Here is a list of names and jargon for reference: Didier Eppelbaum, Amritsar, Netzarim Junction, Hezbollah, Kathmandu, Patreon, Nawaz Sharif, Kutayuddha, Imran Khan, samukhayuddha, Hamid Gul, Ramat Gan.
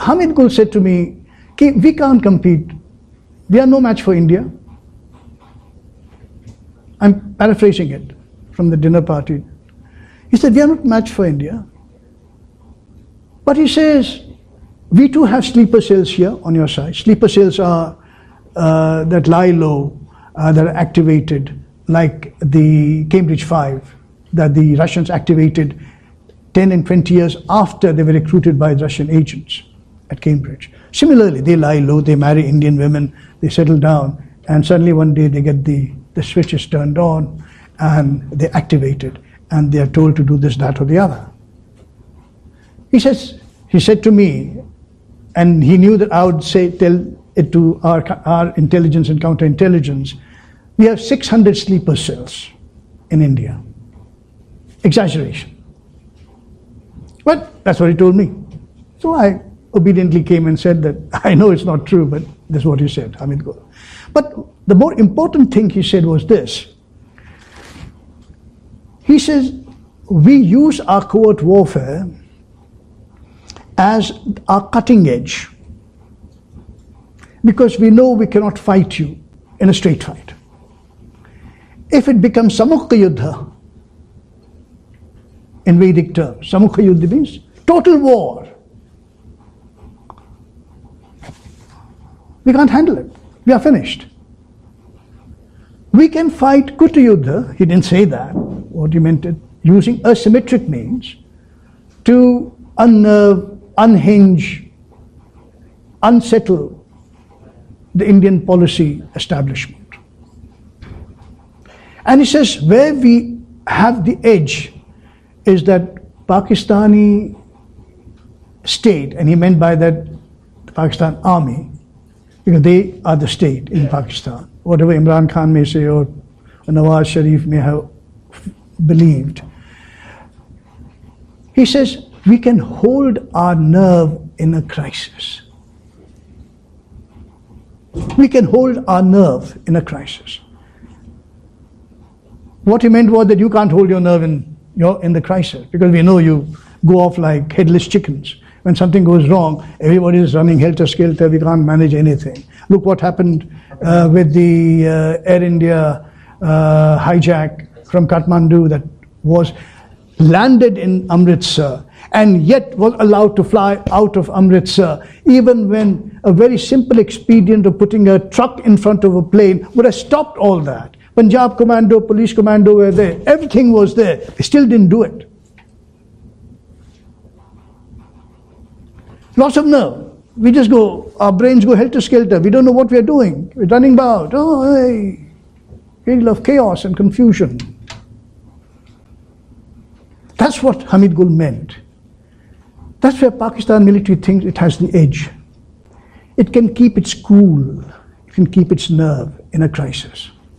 Hamid Gul said to me, we can't compete. We are no match for India. I'm paraphrasing it from the dinner party. He said, we are not match for India. But he says, we too have sleeper cells here on your side. Sleeper cells are that lie low, that are activated, like the Cambridge 5 that the Russians activated 10 and 20 years after they were recruited by Russian agents at Cambridge. Similarly, they lie low, they marry Indian women, they settle down, and suddenly one day they get the switch is turned on and they're activated and they are told to do this, that or the other. He said to me, and he knew that I would tell it to our intelligence and counterintelligence, we have 600 sleeper cells in India. Exaggeration. But that's what he told me. So I obediently came and said that I know it's not true, but this is what he said, Hamid Gul. But the more important thing he said was this. He says, we use our covert warfare as our cutting edge because we know we cannot fight you in a straight fight. If it becomes samukhayuddha, in Vedic terms, samukhayuddha means total war. We can't handle it. We are finished. We can fight Kutayuddha. He didn't say that. What he meant is using asymmetric means to unnerve, unhinge, unsettle the Indian policy establishment. And he says where we have the edge is that Pakistani state, and he meant by that the Pakistan army, because they are the state in Pakistan. Whatever Imran Khan may say or Nawaz Sharif may have believed. He says we can hold our nerve in a crisis. We can hold our nerve in a crisis. What he meant was that you can't hold your nerve in the crisis, because we know you go off like headless chickens. When something goes wrong, everybody is running helter-skelter, we can't manage anything. Look what happened with the Air India hijack from Kathmandu that was landed in Amritsar and yet was allowed to fly out of Amritsar, even when a very simple expedient of putting a truck in front of a plane would have stopped all that. Punjab Commando, Police Commando were there, everything was there, they still didn't do it. Loss of nerve. We just go, our brains go helter-skelter, we don't know what we are doing, we're running about, a deal of chaos and confusion. That's what Hamid Gul meant. That's where Pakistan military thinks it has the edge. It can keep its cool, it can keep its nerve in a crisis.